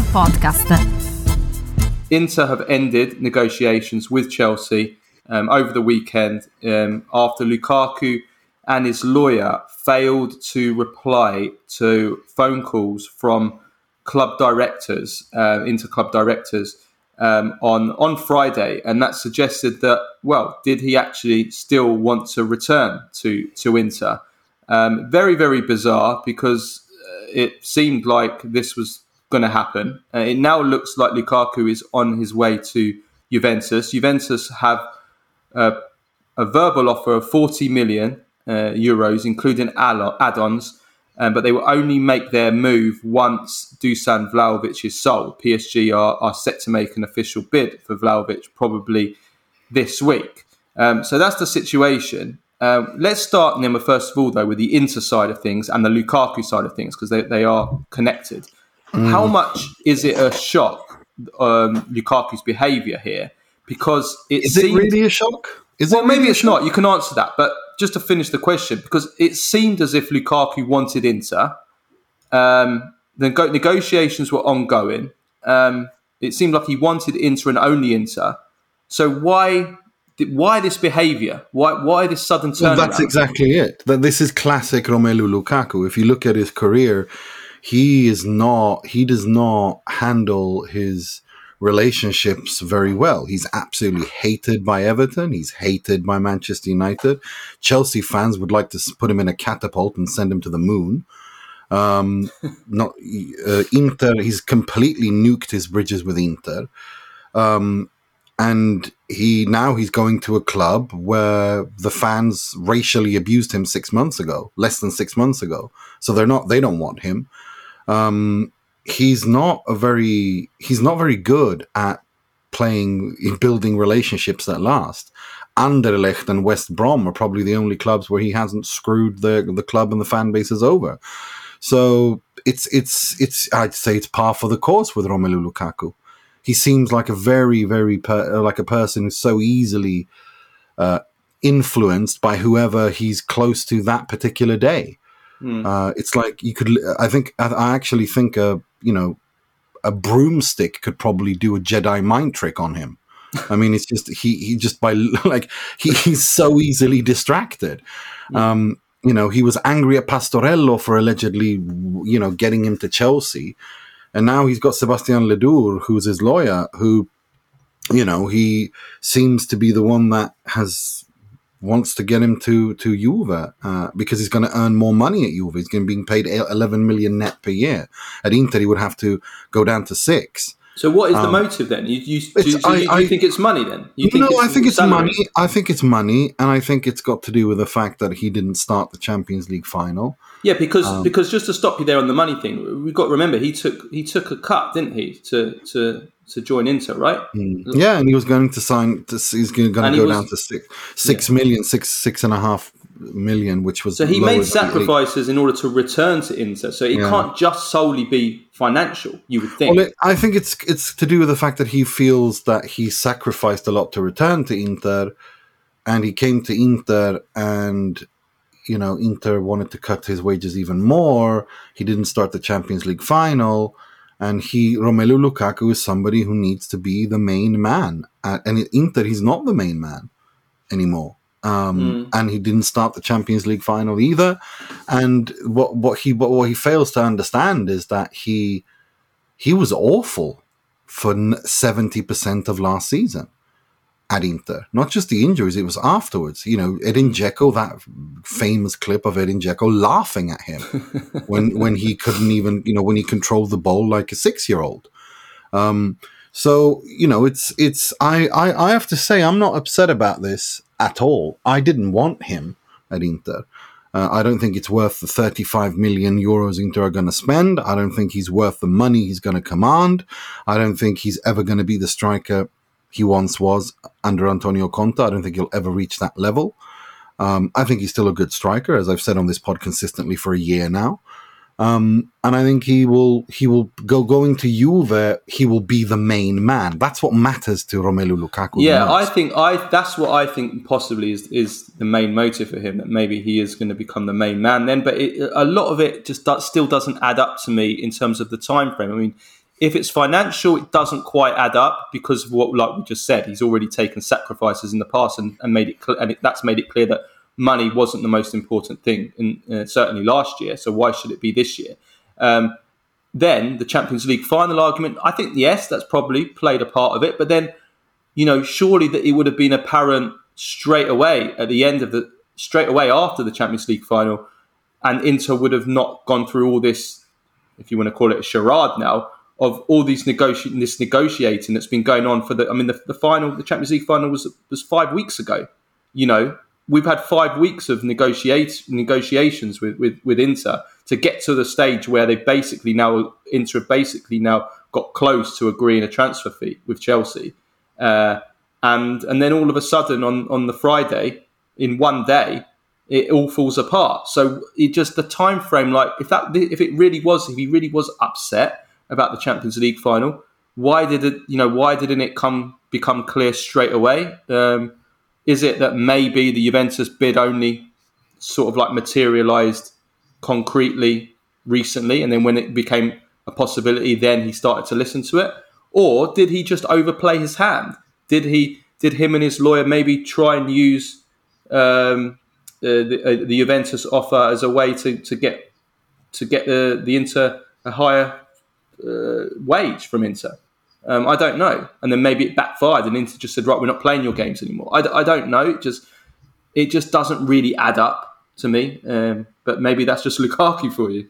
Football Podcast. Inter have ended negotiations with Chelsea over the weekend after Lukaku and his lawyer failed to reply to phone calls from club directors, Inter club directors, on Friday, and that suggested that, well, did he actually still want to return to Inter? Very, very bizarre, because it seemed like this was going to happen. It now looks like Lukaku is on his way to Juventus. Juventus have a verbal offer of 40 million euros, including add-ons, but they will only make their move once Dusan Vlahovic is sold. PSG are set to make an official bid for Vlahovic probably this week. So that's the situation. Let's start, Nima, first of all, though, with the Inter side of things and the Lukaku side of things, because they are connected. How much is it a shock, Lukaku's behaviour here? Because it seemed... really a shock? Maybe it's not. You can answer that. But just to finish the question, because it seemed as if Lukaku wanted Inter. The negotiations were ongoing. It seemed like he wanted Inter and only Inter. So why this behaviour? Why this sudden turnaround? Well, that's exactly it. This is classic Romelu Lukaku. If you look at his career, he does not handle his relationships very well. He's absolutely hated by Everton. He's hated by Manchester United. Chelsea fans would like to put him in a catapult and send him to the moon. Inter, he's completely nuked his bridges with Inter. And he's going to a club where the fans racially abused him less than six months ago. So they don't want him. He's not very good at building relationships that last. Anderlecht and West Brom are probably the only clubs where he hasn't screwed the club and the fan bases over. So I'd say it's par for the course with Romelu Lukaku. He seems like a very, very a person who's so easily influenced by whoever he's close to that particular day. Mm. It's like I think a broomstick could probably do a Jedi mind trick on him. I mean, it's just he's so easily distracted. He was angry at Pastorello for allegedly getting him to Chelsea. And now he's got Sebastian Ledour, who's his lawyer, who, he seems to be the one that wants to get him to Juve because he's going to earn more money at Juve. He's going to be paid 11 million net per year. At Inter, he would have to go down to 6. So what is the motive then? Do you think it's money then? I think it's money. I think it's money, and I think it's got to do with the fact that he didn't start the Champions League final. Yeah, because just to stop you there on the money thing, we've got to remember he took a cut, didn't he, to join Inter, right? Yeah, and he was going to sign. He's going to go down to six and a half million, which was so he made sacrifices in order to return to Inter. So it can't just solely be financial, you would think. Well, I think it's to do with the fact that he feels that he sacrificed a lot to return to Inter, and he came to Inter and. Inter wanted to cut his wages even more. He didn't start the Champions League final. And Romelu Lukaku is somebody who needs to be the main man. And at Inter, he's not the main man anymore. And he didn't start the Champions League final either. And what he fails to understand is that he was awful for 70% of last season. At Inter, not just the injuries, it was afterwards. Edin Dzeko, that famous clip of Edin Dzeko laughing at him when he couldn't even, when he controlled the ball like a 6-year-old. I have to say I'm not upset about this at all. I didn't want him at Inter. I don't think it's worth the 35 million euros Inter are going to spend. I don't think he's worth the money he's going to command. I don't think he's ever going to be the striker he once was under Antonio Conte. I don't think he'll ever reach that level. I think he's still a good striker, as I've said on this pod consistently for a year now. And I think going to Juve, he will be the main man. That's what matters to Romelu Lukaku. Yeah, that's what I think possibly is the main motive for him, that maybe he is going to become the main man then. But a lot of it just still doesn't add up to me in terms of the time frame. I mean, If it's financial, it doesn't quite add up because of what, like we just said, he's already taken sacrifices in the past and made it clear, and that's made it clear that money wasn't the most important thing, and certainly last year. So why should it be this year? Then the Champions League final argument, I think, yes, that's probably played a part of it. But then, you know, surely that it would have been apparent straight away at the end of the, straight away after the Champions League final, and Inter would have not gone through all this, if you want to call it a charade now, of all these negotiating that's been going on for the, I mean, the final, the Champions League final was 5 weeks ago. You know, we've had 5 weeks of negotiations with Inter to get to the stage where they basically now, Inter basically now got close to agreeing a transfer fee with Chelsea. And then all of a sudden on the Friday, in one day, it all falls apart. So it just, the time frame, like if he really was upset about the Champions League final, why didn't it become clear straight away? Is it that maybe the Juventus bid only sort of like materialised concretely recently, and then when it became a possibility, then he started to listen to it? Or did he just overplay his hand? Did him and his lawyer maybe try and use the Juventus offer as a way to get the Inter a higher wage from Inter? I don't know. And then maybe it backfired and Inter just said, right, we're not playing your games anymore. I don't know. It just doesn't really add up to me. But maybe that's just Lukaku for you.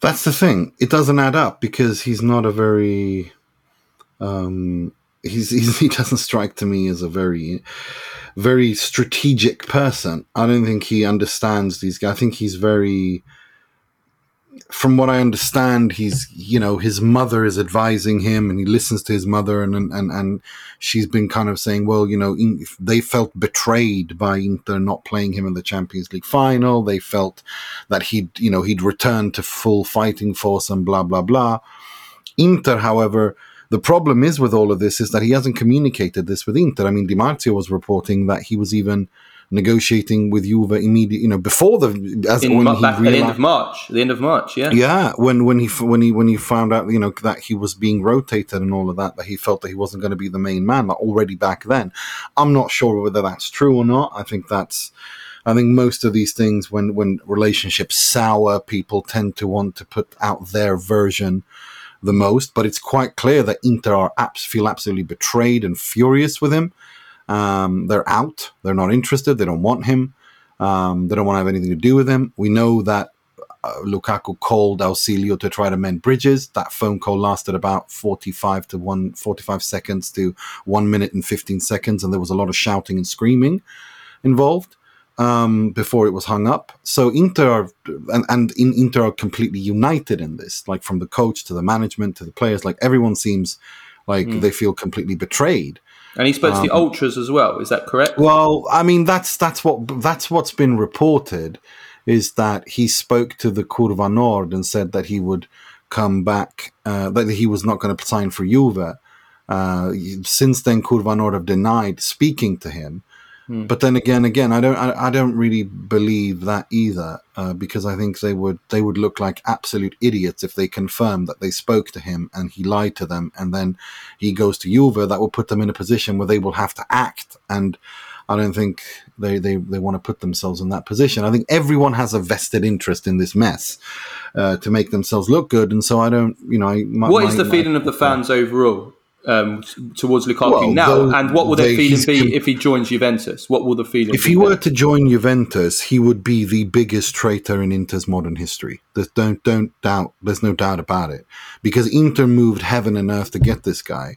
That's the thing. It doesn't add up because he's not a very... he doesn't strike to me as a very, very strategic person. I don't think he understands these guys. I think he's very... From what I understand, he's, you know, his mother is advising him and he listens to his mother and she's been kind of saying, well, you know, they felt betrayed by Inter not playing him in the Champions League final. They felt that he'd returned to full fighting force and blah, blah, blah. Inter, however, the problem is with all of this is that he hasn't communicated this with Inter. I mean, Di Marzio was reporting that he was even negotiating with Juve immediately, you know, before the at the end of March. The end of March, yeah. Yeah, when he found out, you know, that he was being rotated and all of that, he felt that he wasn't going to be the main man. Like, already back then, I'm not sure whether that's true or not. I think most of these things, when relationships sour, people tend to want to put out their version the most. But it's quite clear that Inter feel absolutely betrayed and furious with him. They're out. They're not interested. They don't want him. They don't want to have anything to do with him. We know that Lukaku called Auxilio to try to mend bridges. That phone call lasted about 45 seconds to 1 minute and 15 seconds, and there was a lot of shouting and screaming involved before it was hung up. So Inter are completely united in this, like from the coach to the management to the players. Like everyone seems like they feel completely betrayed. And he spoke to the ultras as well. Is that correct? Well, I mean, that's what's been reported, is that he spoke to the Kurva Nord and said that he would come back, that he was not going to sign for Juve. Since then, Kurva Nord have denied speaking to him. Mm. But then again, I don't really believe that either, because I think they would look like absolute idiots if they confirmed that they spoke to him and he lied to them, and then he goes to Juve. That will put them in a position where they will have to act, and I don't think they want to put themselves in that position. I think everyone has a vested interest in this mess to make themselves look good, and so I don't, you know. What is the feeling of the fans overall? Towards Lukaku and what will their feeling be if he joins Juventus? What will the feeling? If he were to join Juventus, he would be the biggest traitor in Inter's modern history. Don't doubt. There's no doubt about it, because Inter moved heaven and earth to get this guy.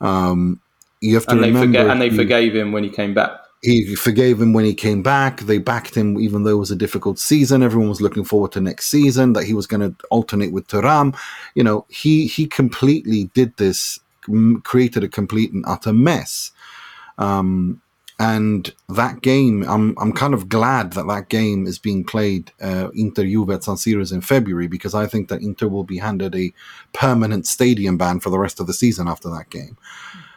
You have to remember, they forgave him when he came back. He forgave him when he came back. They backed him, even though it was a difficult season. Everyone was looking forward to next season, that he was going to alternate with Thuram. You know, he completely did this. Created a complete and utter mess, and that game, I'm kind of glad that game is being played. Inter Juve at San Siro in February, because I think that Inter will be handed a permanent stadium ban for the rest of the season after that game.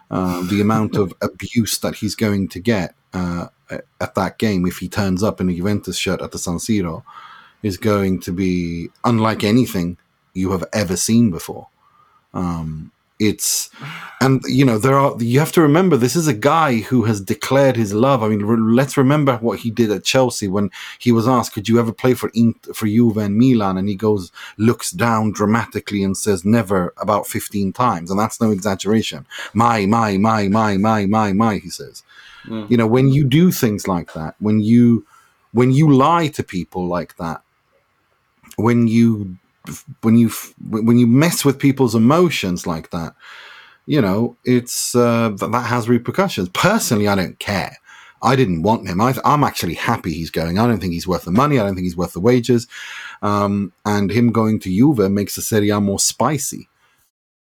The amount of abuse that he's going to get at that game, if he turns up in a Juventus shirt at the San Siro, is going to be unlike anything you have ever seen before. You have to remember, this is a guy who has declared his love. I mean, let's remember what he did at Chelsea when he was asked, could you ever play for Juve and Milan? And he goes, looks down dramatically and says never about 15 times. And that's no exaggeration. My, he says. Mm. You know, when you do things like that, when you lie to people like that, when you mess with people's emotions like that, you know, it's that has repercussions. Personally, I don't care. I didn't want him. I'm actually happy he's going. I don't think he's worth the money. I don't think he's worth the wages. And him going to Juve makes the Serie A more spicy.